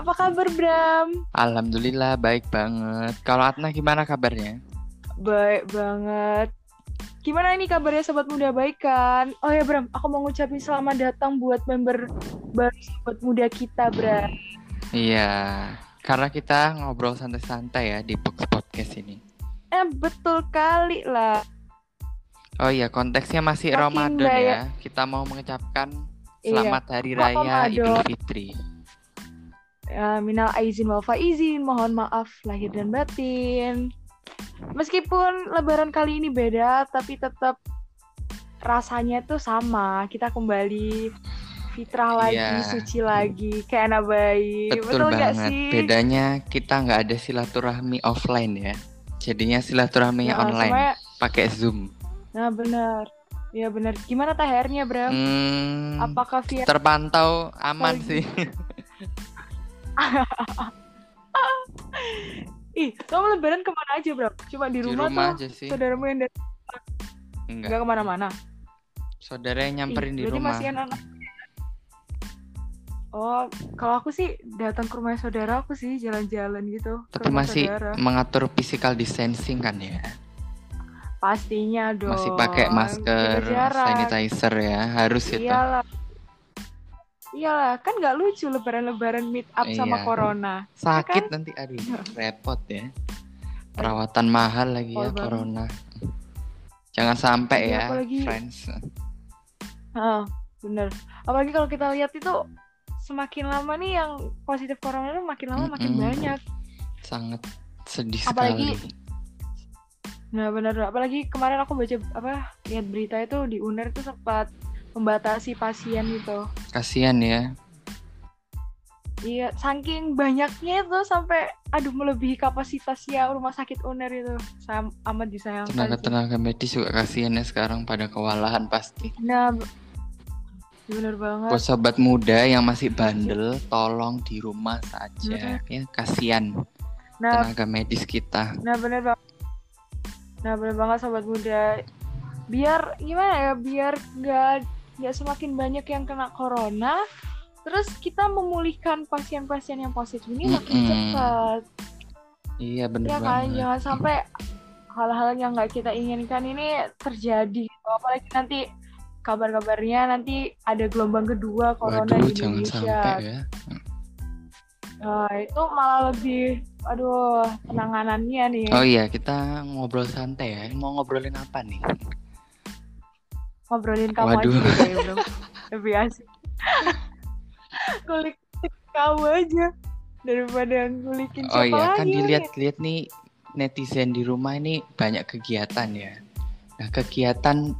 Apa kabar Bram? Alhamdulillah baik banget. Kalau Atna gimana kabarnya? Baik banget. Gimana ini kabarnya Sobat Muda, baik kan? Oh ya Bram, aku mau ngucapin selamat datang buat member baru Sobat Muda kita Bram. Iya, karena kita ngobrol santai-santai ya di Box Podcast ini. Betul kali lah. Oh iya, konteksnya masih Ramadan ya. Kita mau mengucapkan selamat Hari Raya Idul Fitri. Minal aizin wal faizin, mohon maaf lahir dan batin. Meskipun lebaran kali ini beda, tapi tetap rasanya tuh sama. Kita kembali fitrah lagi, suci lagi, kayak anak bayi. Betul banget. Gak sih? Bedanya kita gak ada silaturahmi offline ya. Jadinya silaturahminya online, semuanya pakai Zoom. Nah benar. Ya benar. Gimana tahernya Bram? Apakah via terpantau aman sih? Ih, kamu lebaran kemana aja Bram? Cuma di rumah tuh aja sih. Saudaramu yang dari Enggak kemana-mana. Saudara yang nyamperin di rumah. Masih anak. Oh, kalau aku sih datang ke rumah saudara aku sih jalan-jalan gitu. Tapi masih saudara mengatur physical distancing kan ya? Pastinya dong. Masih pakai masker, sanitizer ya, harus itu. Iyalah, kan nggak lucu lebaran-lebaran meet up sama corona. Sakit kan? Nanti, aduh, repot ya. Perawatan mahal lagi corona. Jangan sampai apalagi, friends. Bener. Apalagi kalau kita lihat itu semakin lama nih yang positif corona itu makin lama makin banyak. Sangat sedih apalagi, sekali. Nah benar, apalagi kemarin aku baca lihat berita itu di UNER itu sempat membatasi pasien gitu. Kasian ya. Iya, saking banyaknya itu sampai melebihi kapasitasnya rumah sakit UNER itu. Saya amat disayangkan. Tenaga medis juga kasian ya, sekarang pada kewalahan pasti. Nah, benar banget. Buat sobat muda yang masih bandel, tolong di rumah saja ya, kasian tenaga medis kita. Nah benar banget sobat muda. Biar gimana ya, biar nggak semakin banyak yang kena corona, terus kita memulihkan pasien-pasien yang positif ini makin cepat. Iya benar banget. Kan? Jangan sampai hal-hal yang nggak kita inginkan ini terjadi. Apalagi nanti kabar-kabarnya nanti ada gelombang kedua corona di Indonesia. Jangan sampai ya. Nah, itu malah lebih penanganannya nih. Oh iya, kita ngobrol santai ya. Mau ngobrolin apa nih? Ngobrolin kamu aja ya bro. Lebih asik kulikin kamu aja daripada ngulikin siapa lagi. Oh iya, kan dilihat-lihat nih netizen di rumah ini banyak kegiatan ya. Nah kegiatan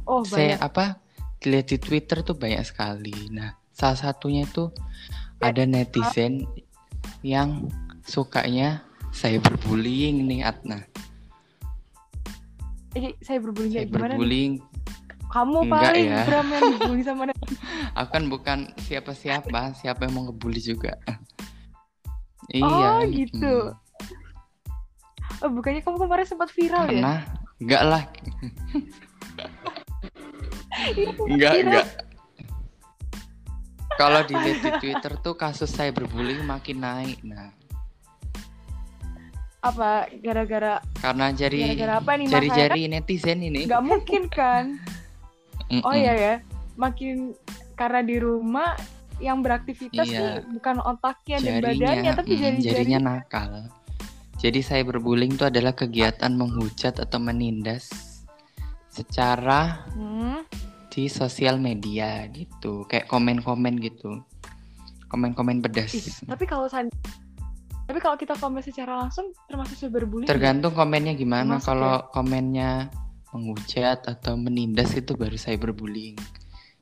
dilihat di Twitter tuh banyak sekali. Nah salah satunya itu ada netizen yang sukanya cyberbullying nih Atna. Cyberbullying gimana nih? Kamu paling Bram yang dibully sama aku kan bukan siapa-siapa. Siapa yang mau ngebully juga. Iya gitu. Bukannya kamu kemarin sempat viral karena, ya? Enggak lah. Enggak. Kalau dilihat di Twitter tuh kasus cyberbullying makin naik. Nah, apa gara-gara? Karena jari-jari netizen ini. Enggak mungkin kan? Oh iya ya, makin karena di rumah yang beraktivitas tuh bukan otaknya dan badannya, tapi jarinya nakal. Jadi cyberbullying itu adalah kegiatan menghujat atau menindas secara di sosial media gitu, kayak komen-komen gitu, komen-komen pedas. Tapi kalau kita komen secara langsung termasuk cyberbullying? Tergantung komennya gimana. Kalau komennya menghujat atau menindas itu baru cyberbullying.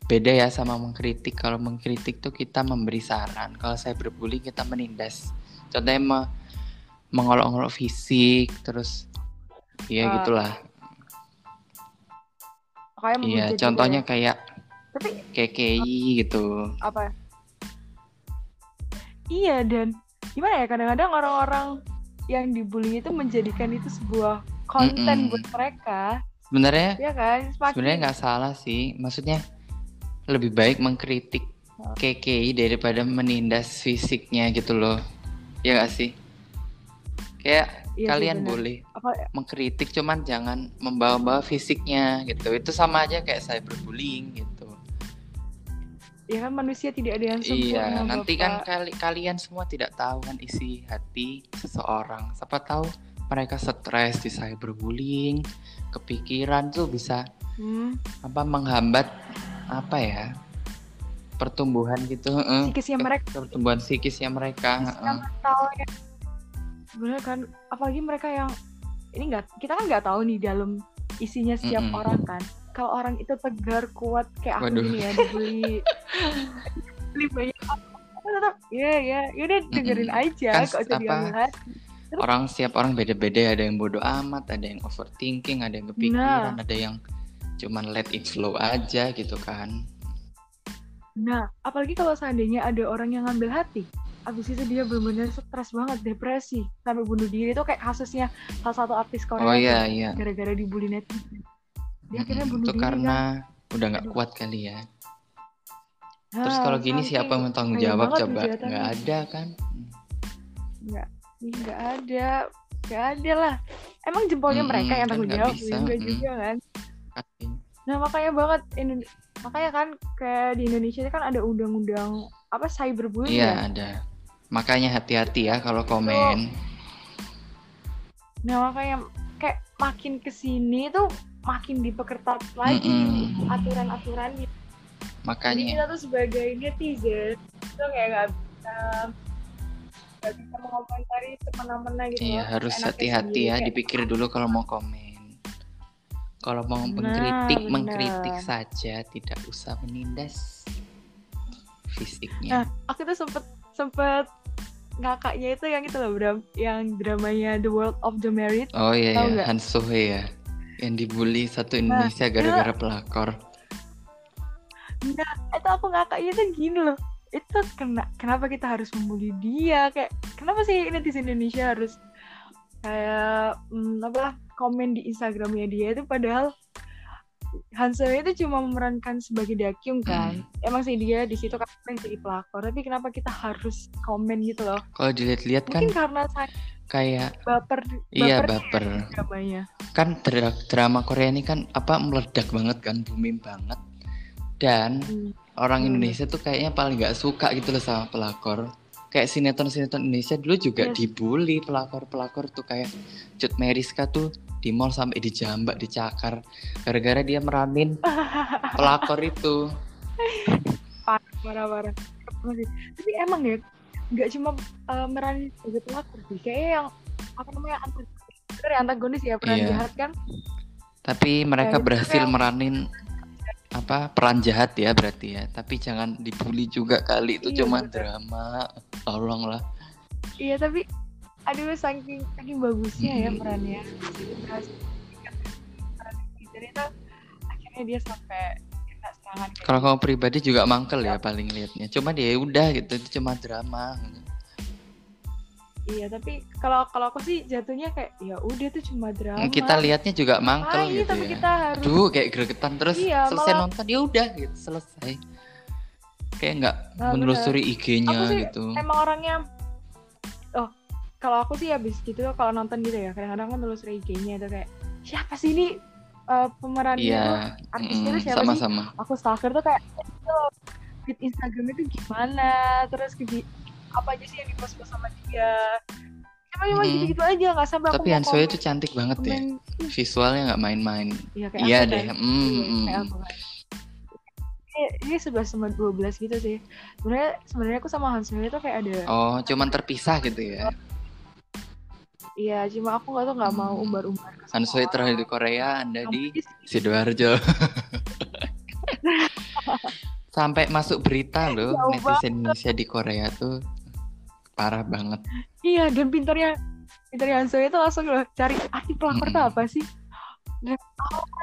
Beda ya sama mengkritik. Kalau mengkritik tuh kita memberi saran. Kalau cyberbullying kita menindas. Contohnya mengolok-olok fisik, terus gitulah. Iya, contohnya kayak KKI gitu. Apa? Iya, dan gimana ya, kadang-kadang orang-orang yang dibully itu menjadikan itu sebuah konten buat mereka. Sebenarnya nggak salah sih, maksudnya lebih baik mengkritik KKI daripada menindas fisiknya gitu loh. Ya gak sih? Kayak iya, kalian bener. Boleh mengkritik, cuman jangan membawa-bawa fisiknya gitu. Itu sama aja kayak cyberbullying gitu. Ya kan manusia tidak ada yang sempurna. Iya, nanti Bapak. Kan kalian semua tidak tahu kan isi hati seseorang. Siapa tahu mereka stres di cyberbullying, kepikiran tuh bisa menghambat pertumbuhan gitu. Psikisnya mereka. Pertumbuhan psikisnya mereka. Mental ya. Bener kan, apalagi mereka yang ini kita kan nggak tahu nih dalam isinya setiap orang kan. Kalau orang itu tegar, kuat kayak aku ini ya, dibeli banyak tetap yaudah dengerin aja kok jadi orang. Siap orang beda-beda, ada yang bodoh amat, ada yang overthinking, ada yang kepikiran, ada yang cuman let it flow aja gitu kan. Nah, apalagi kalau seandainya ada orang yang ngambil hati, abis itu dia benar-benar stres banget, depresi sampai bunuh diri. Itu kayak kasusnya salah satu artis Korea gara-gara dibully netizen. Dia akhirnya bunuh diri karena udah nggak kuat kali ya. Terus kalau gini siapa yang bertanggung jawab coba? Nggak ada kan? Nggak ada lah. Emang jempolnya mereka yang tanggung jawab, nggak juga kan? Nah makanya banget makanya kan kayak di Indonesia kan ada undang-undang cyberbullying. Iya ya? Ada. Makanya hati-hati ya kalau komen. Nah makanya kayak makin kesini tuh makin diperketat lagi aturan-aturannya. Makanya jadi kita tuh sebagai netizen itu kayak nggak bisa mengomentari semena-mena gitu. Iya harus hati-hati ya, dipikir dulu kalau mau komen. Kalau mau mengkritik saja, tidak usah menindas fisiknya. Nah, aku tuh sempet ngakaknya itu yang itu loh, yang dramanya The World of the Married. Oh iya, ya. Han So-hee ya, yang dibully satu Indonesia gara-gara pelakor. Nah, itu aku ngakaknya tuh gini loh. Itu kenapa kita harus membuli dia? Kayak kenapa sih netizen Indonesia harus kayak komen di Instagramnya dia itu, padahal Han So-hee itu cuma memerankan sebagai Dakyung kan. Emang sih dia di situ kan jadi pelakor, tapi kenapa kita harus komen gitu loh? Kalau dilihat-lihat kan mungkin karena saya kayak baper. Dramanya. Kan drama Korea ini kan meledak banget kan, booming banget. Dan orang Indonesia tuh kayaknya paling enggak suka gitu loh sama pelakor. Kayak sinetron-sinetron Indonesia dulu juga dibully pelakor-pelakor tuh, kayak Cut Meriska tuh di mall sampai dijambak, dicakar gara-gara dia meranin pelakor itu. Parah. Tapi emang ya nggak cuma meranin sebagai pelakor sih, kayaknya yang antagonis ya, peran jahat kan. Tapi mereka berhasil meranin peran jahat ya berarti ya. Tapi jangan dibully juga kali, itu cuma drama. Tolonglah. Iya tapi aduh saking bagusnya ya perannya. Jadi berhasil peran itu, akhirnya dia sampai kena serangan. Kalau kamu pribadi juga mangkel ya paling liatnya. Cuma dia udah gitu, itu cuma drama. Iya, tapi kalau aku sih jatuhnya kayak ya udah tuh cuma drama. Kita lihatnya juga mangkel gitu tapi ya. Kita harus... Aduh, kayak gregetan terus selesai nonton ya udah gitu, selesai. Kayak nggak menelusuri IG-nya gitu. Emang orangnya kalau aku sih habis gitu kalau nonton gitu ya, kadang-kadang kan telusuri IG-nya itu kayak siapa sih ini pemerannya artisnya itu siapa sama-sama. Sih? Aku stalker tuh kayak feed Instagram-nya tuh gimana, terus apa aja sih yang dipost-post sama dia. Emang gitu-gitu aja, enggak sampai aku. Tapi Han So-hee itu cantik banget ya. Visualnya enggak main-main. Iya deh. Ini 11-12 gitu sih. Sebenarnya aku sama Han So-hee itu kayak ada. Oh, cuman terpisah gitu ya. Iya, cuma aku enggak mau umbar-umbar. Han So-hee terakhir di Korea, Anda di Sidoarjo. Sampai masuk berita loh, netizen Indonesia di Korea tuh parah banget. Iya, dan pintarnya Han So-hee itu langsung loh cari arti pelakor tuh apa sih. Dan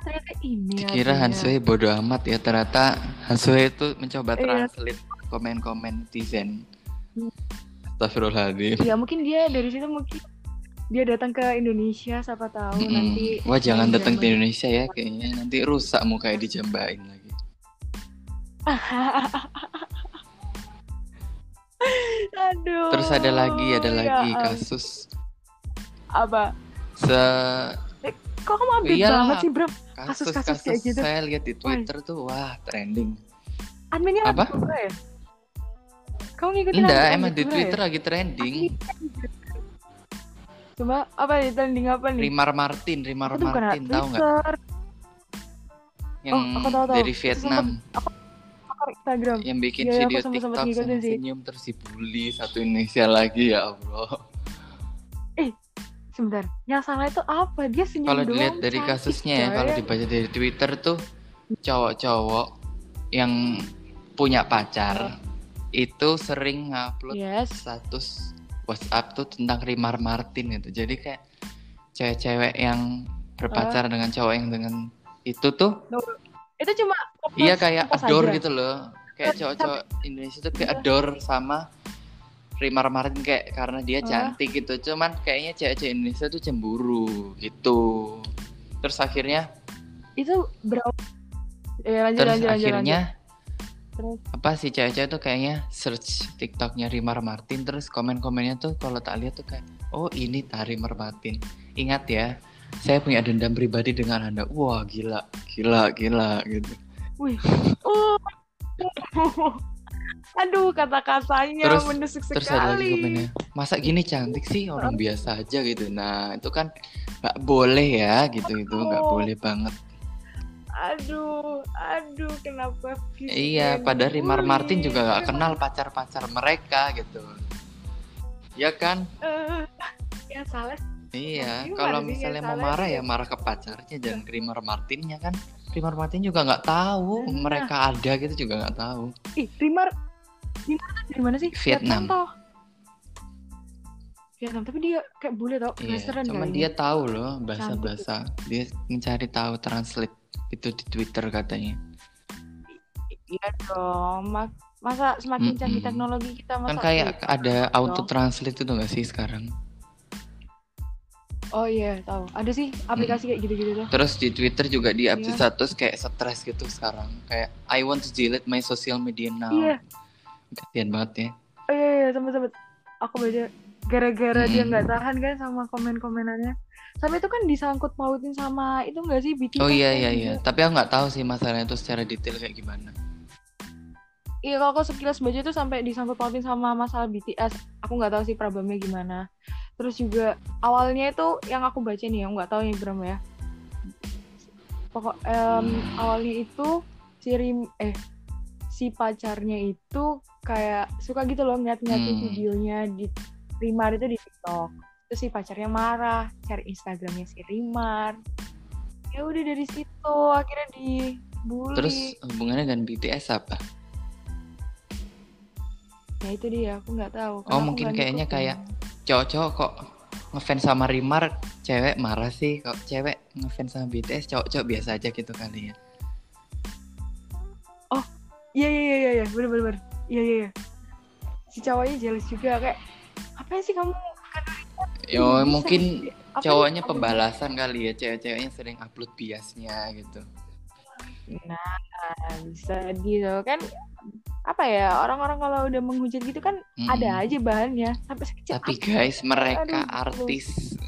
ternyata ini. Dikira Han So-hee bodoh amat ya, ternyata Han So-hee itu mencoba translate komen-komen netizen. Astagfirullahaladzim. Iya, mungkin dia dari situ mungkin dia datang ke Indonesia, siapa tahu nanti. Wah, jangan datang ke Indonesia ya, kayaknya nanti rusak mukanya, dijambain lagi. Aduh. Terus ada lagi ya, kasus. Apa? Kok kamu update banget sih, Bro? Kasus-kasus kayak gitu. Saya lihat di Twitter tuh, wah, trending. Adminnya apa? Ya? Kamu ngikutin? Enggak, emang di Twitter ya? Lagi trending. Coba apa ya, trending apa nih? Rimar Martin, tahu enggak? Yang tahu. Dari Vietnam. Aku Instagram. Yang bikin video TikTok senyum terus dibully satu Indonesia lagi, ya Allah. Sebentar, yang salah itu apa? Dia senyum doang. Kalau dilihat dari kasusnya ya, kalau dibaca dari Twitter tuh, cowok-cowok yang punya pacar itu sering ngupload status WhatsApp tuh tentang Rimar Martin gitu. Jadi kayak cewek-cewek yang berpacar dengan cowok yang dengan itu tuh, itu cuma iya kayak adore aja. Gitu loh. Kayak cowok-cowok Indonesia tuh kayak adore sama Rimar Martin kayak karena dia cantik gitu. Cuman kayaknya cewek-cewek Indonesia tuh cemburu gitu. Terus akhirnya itu berapa? Terus akhirnya apa sih, cewek-cewek tuh kayaknya search TikToknya Rimar Martin, terus komen-komennya tuh kalau tak lihat tuh kayak, oh ini Rimar Martin. Ingat ya, saya punya dendam pribadi dengan Anda. Wah gila gitu. Wih. Aduh, kata-katanya menusuk sekali. Terus ada lagi komennya, masa gini cantik sih, orang biasa aja gitu. Nah itu kan gak boleh ya gitu-gitu. Gak boleh banget. Aduh kenapa gitu. Iya, padahal Rimar Martin juga gak kenal pacar-pacar mereka gitu. Ya kan? Ya salah. Iya, kalau misalnya mau marah ya marah ke pacarnya, jangan ke Rimar Martinnya kan. Rimar Martin juga gak tahu mereka ada gitu, juga gak tahu. Rimar dari mana sih? Vietnam, tapi dia kayak bule tau, Western cuman dia ini. Tahu loh bahasa-bahasa. Dia mencari tahu translate itu di Twitter katanya. Iya dong, masa semakin canggih teknologi kita masa kan kayak ada auto translate itu nggak sih sekarang? Oh iya, tahu. Ada sih aplikasi kayak gitu-gitu tuh. Terus di Twitter juga di update status kayak stres gitu sekarang. Kayak I want to delete my social media now. Iya. Kasian banget ya. Oh iya, sama-sama. Aku baca gara-gara dia nggak tahan kan sama komen-komenannya. Sampai itu kan disangkut pautin sama itu nggak sih BTS? Oh iya. Tapi aku nggak tahu sih masalahnya itu secara detail kayak gimana. Iya, kalau aku sekilas baca itu sampai disangkut pautin sama masalah BTS. Aku nggak tahu sih problemnya gimana. Terus juga awalnya itu yang aku baca nih, yang nggak tahu yang berapa ya. Awalnya itu si pacarnya itu kayak suka gitu loh ngeliat-ngeliatin videonya di Rimar itu di TikTok. Terus si pacarnya marah, cari Instagramnya si Rimar. Ya udah dari situ akhirnya dibully. Terus hubungannya dengan BTS apa? Ya itu dia, aku nggak tahu. Oh mungkin kayaknya kayak cowok-cowok kok ngefans sama Rimar, cewek marah sih. Kok cewek ngefans sama BTS, cowok-cowok biasa aja gitu kali ya. Oh, iya, bener-bener. Iya. Si cowoknya jealous juga, kayak apa sih kamu? Yo mungkin cowoknya pembalasan kali ya, cewek-ceweknya sering upload biasnya gitu. Nah, bisa gitu kan. Apa ya, orang-orang kalau udah menghujat gitu kan ada aja bahannya sampai sekecil. Tapi guys, mereka artis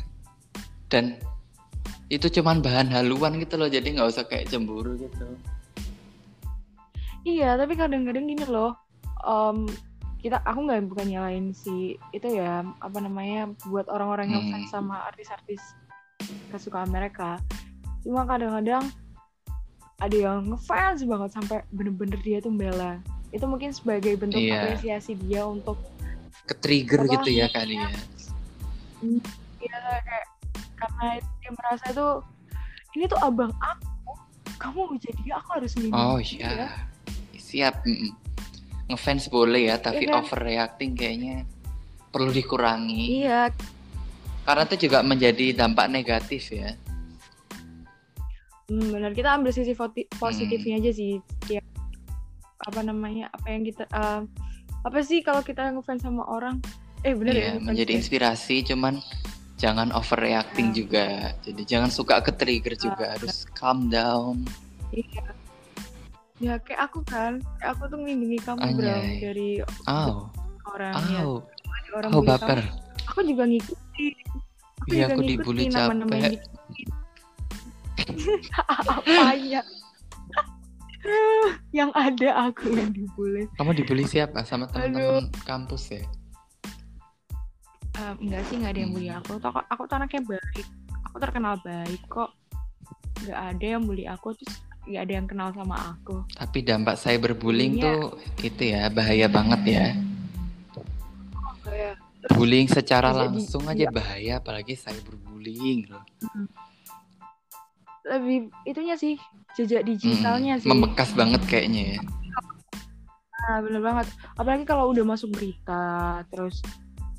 dan itu cuman bahan haluan gitu loh, jadi nggak usah kayak cemburu gitu. Iya, tapi kadang-kadang gini loh, aku nggak bukan nyalain si itu ya, apa namanya, buat orang-orang yang fans sama artis-artis kesukaan mereka. Cuma kadang-kadang ada yang ngefans banget sampai bener-bener dia tuh bela. Itu mungkin sebagai bentuk apresiasi dia untuk ketrigger gitu ya kali ya. Iya, kayak karena dia merasa itu ini tuh abang aku, kamu jadi aku harus melindungi. Oh iya. Ya. Siap. Ngefans boleh ya, tapi overreacting kayaknya perlu dikurangi. Iya. Karena itu juga menjadi dampak negatif ya. Benar, kita ambil sisi positifnya aja sih. Ya. Apa sih kalau kita ngefans sama orang ya menjadi inspirasi, cuman jangan overreacting juga, jadi jangan suka ke trigger juga, harus calm down. Kayak aku tuh ngelindungi kamu, Bro, dari orang ya. Orang baper. Aku juga ngikutin. Iya, aku dibully capek. Apa ya? Yang ada aku yang dibully. Kamu dibully siapa? Sama teman-teman kampus ya? Enggak sih, enggak ada yang bully aku. Aku tuh anaknya baik. Aku terkenal baik kok. Enggak ada yang bully aku, terus enggak ada yang kenal sama aku. Tapi dampak cyberbullying tuh itu ya, bahaya banget ya. Bahaya. Bullying secara langsung aja bahaya, apalagi cyberbullying loh. Lebih itunya sih, jejak digitalnya sih membekas banget kayaknya ya. Nah, bener banget, apalagi kalau udah masuk berita. Terus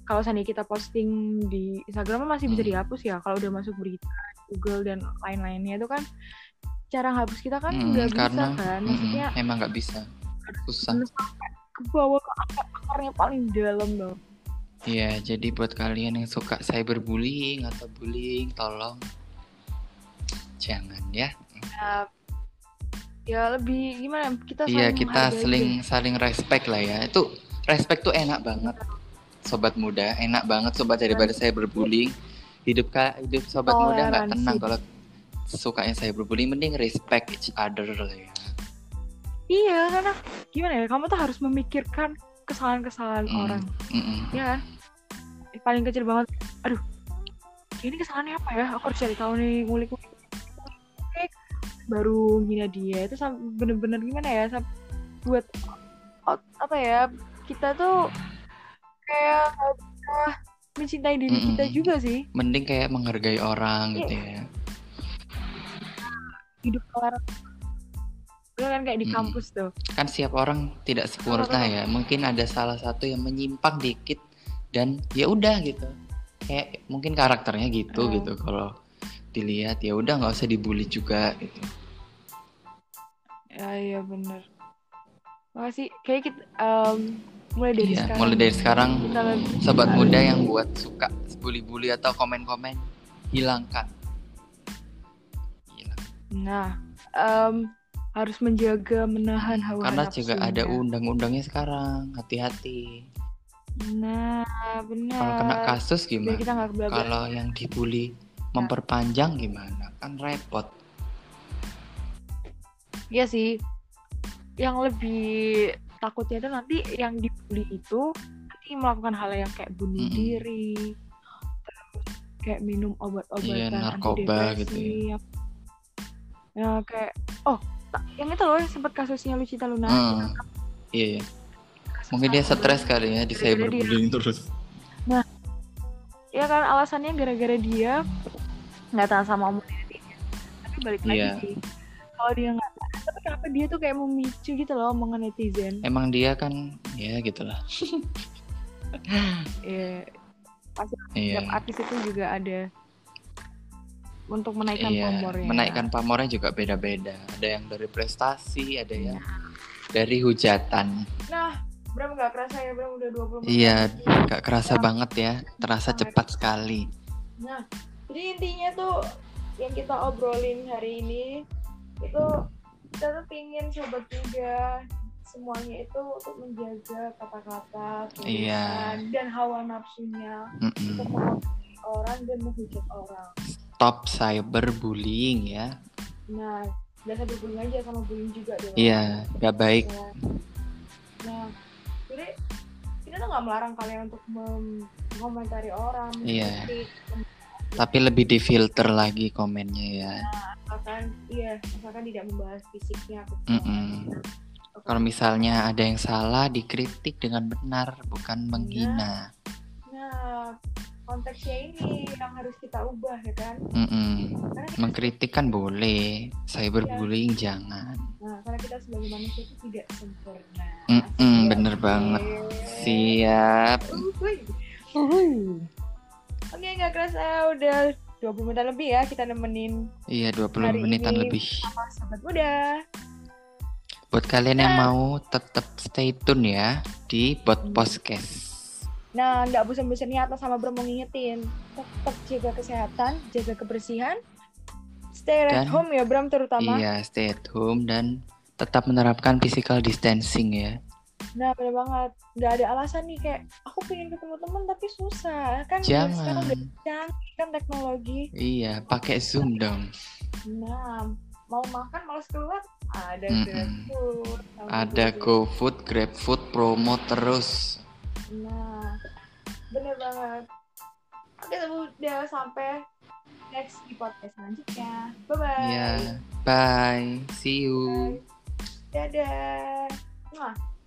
kalau seandainya kita posting di Instagram masih bisa dihapus ya. Kalau udah masuk berita, Google dan lain-lainnya itu kan cara hapus kita kan nggak bisa kan, maksudnya emang nggak bisa, susah ke bawah, ke akarnya paling dalam loh. Iya, jadi buat kalian yang suka cyberbullying atau bullying, tolong jangan ya. Ya lebih gimana, kita saling saling respect lah ya. Itu respect tuh enak banget sobat muda, enak banget sobat, daripada saya berbullying. Hidup sobat muda nggak tenang kalau sukanya saya berbullying. Mending respect each other lah ya. Iya, karena gimana ya, kamu tuh harus memikirkan kesalahan-kesalahan orang ya kan, paling kecil banget. Aduh, ini kesalahannya apa ya, aku harus cari tahu nih, ngulik-ngulik baru ngina dia. Itu bener-bener gimana ya, buat apa ya, kita tuh kayak mencintai diri kita juga sih. Mending kayak menghargai orang gitu ya. Hidup orang kan kayak di kampus tuh kan siap orang tidak sempurna ya, mungkin ada salah satu yang menyimpang dikit dan ya udah gitu, kayak mungkin karakternya gitu gitu. Kalau dilihat ya udah, nggak usah dibully juga gitu. Ya iya benar. Makasih. Kayak kita mulai dari sekarang. Mulai dari sekarang sobat muda yang buat suka bully-bully atau komen-komen, hilangkan. Nah, harus menjaga, menahan hawa nafsu. Karena juga ada undang-undangnya sekarang, hati-hati. Nah, benar. Kalau kena kasus gimana? Kalau yang dibully memperpanjang gimana, kan repot. Iya sih, yang lebih takutnya itu nanti yang dibully itu nanti melakukan hal yang kayak bunuh diri, kayak minum obat-obatan, narkoba gitu ya. Ya kayak yang itu loh, sempat kasusnya Lucita Luna. Iya. Mungkin dia stres kali ya, di cyberbullying terus. Nah, ya kan alasannya gara-gara dia nggak tahan sama omongan dia. Tapi balik lagi sih, kalau dia nggak tahan, tapi kenapa dia tuh kayak memicu gitu loh omongan netizen. Emang dia kan ya gitulah. Setiap artis itu juga ada untuk menaikkan pamornya. Menaikkan pamornya juga beda-beda. Ada yang dari prestasi, ada yang dari hujatan. Nah, Bram gak kerasa ya, Bram udah 20 menit. Iya, gak kerasa banget ya, terasa cepat sekali. Nah, jadi intinya tuh yang kita obrolin hari ini itu, kita tuh pingin sobat muda semuanya itu untuk menjaga kata-kata, tulisan, dan hawa nafsunya, untuk menghujat orang dan menghujat orang. Stop cyberbullying ya. Nah, gak cyberbullying aja, sama bullying juga dong. Iya, gak baik. Nah, jadi kita tuh nggak melarang kalian untuk mengomentari orang, tapi lebih difilter lagi komennya ya. Nah, asalkan tidak membahas fisiknya. Kalau misalnya ada yang salah, dikritik dengan benar, bukan menghina. Nah, konteksnya ini yang harus kita ubah ya kan. Mengkritik kan boleh, cyberbullying jangan. Nah, karena kita sebagai manusia itu tidak sempurna. Bener banget. Siap. Oke, gak kerasa udah 20 menit lebih ya kita nemenin. Iya, 20 menitan lebih. Sama sahabat muda. Buat kalian yang mau tetap stay tune ya di Podcast. Nah, nggak bosan-bosannya atas sama Bro mau ngingetin, tetap jaga kesehatan, jaga kebersihan, stay at home ya Bram terutama. Iya, stay at home dan tetap menerapkan physical distancing ya. Nah bener banget, nggak ada alasan nih kayak aku pengen ketemu teman tapi susah kan. Jangan. Sekarang udah canggih kan teknologi. Iya, pakai Zoom dong. Nah mau makan malas keluar, ada GrabFood. Ada GoFood, GrabFood, promo terus. Nah bener banget. Oke, udah sampai next di podcast selanjutnya. Bye-bye. Yeah. Bye. See you. Bye. Dadah. Mwah.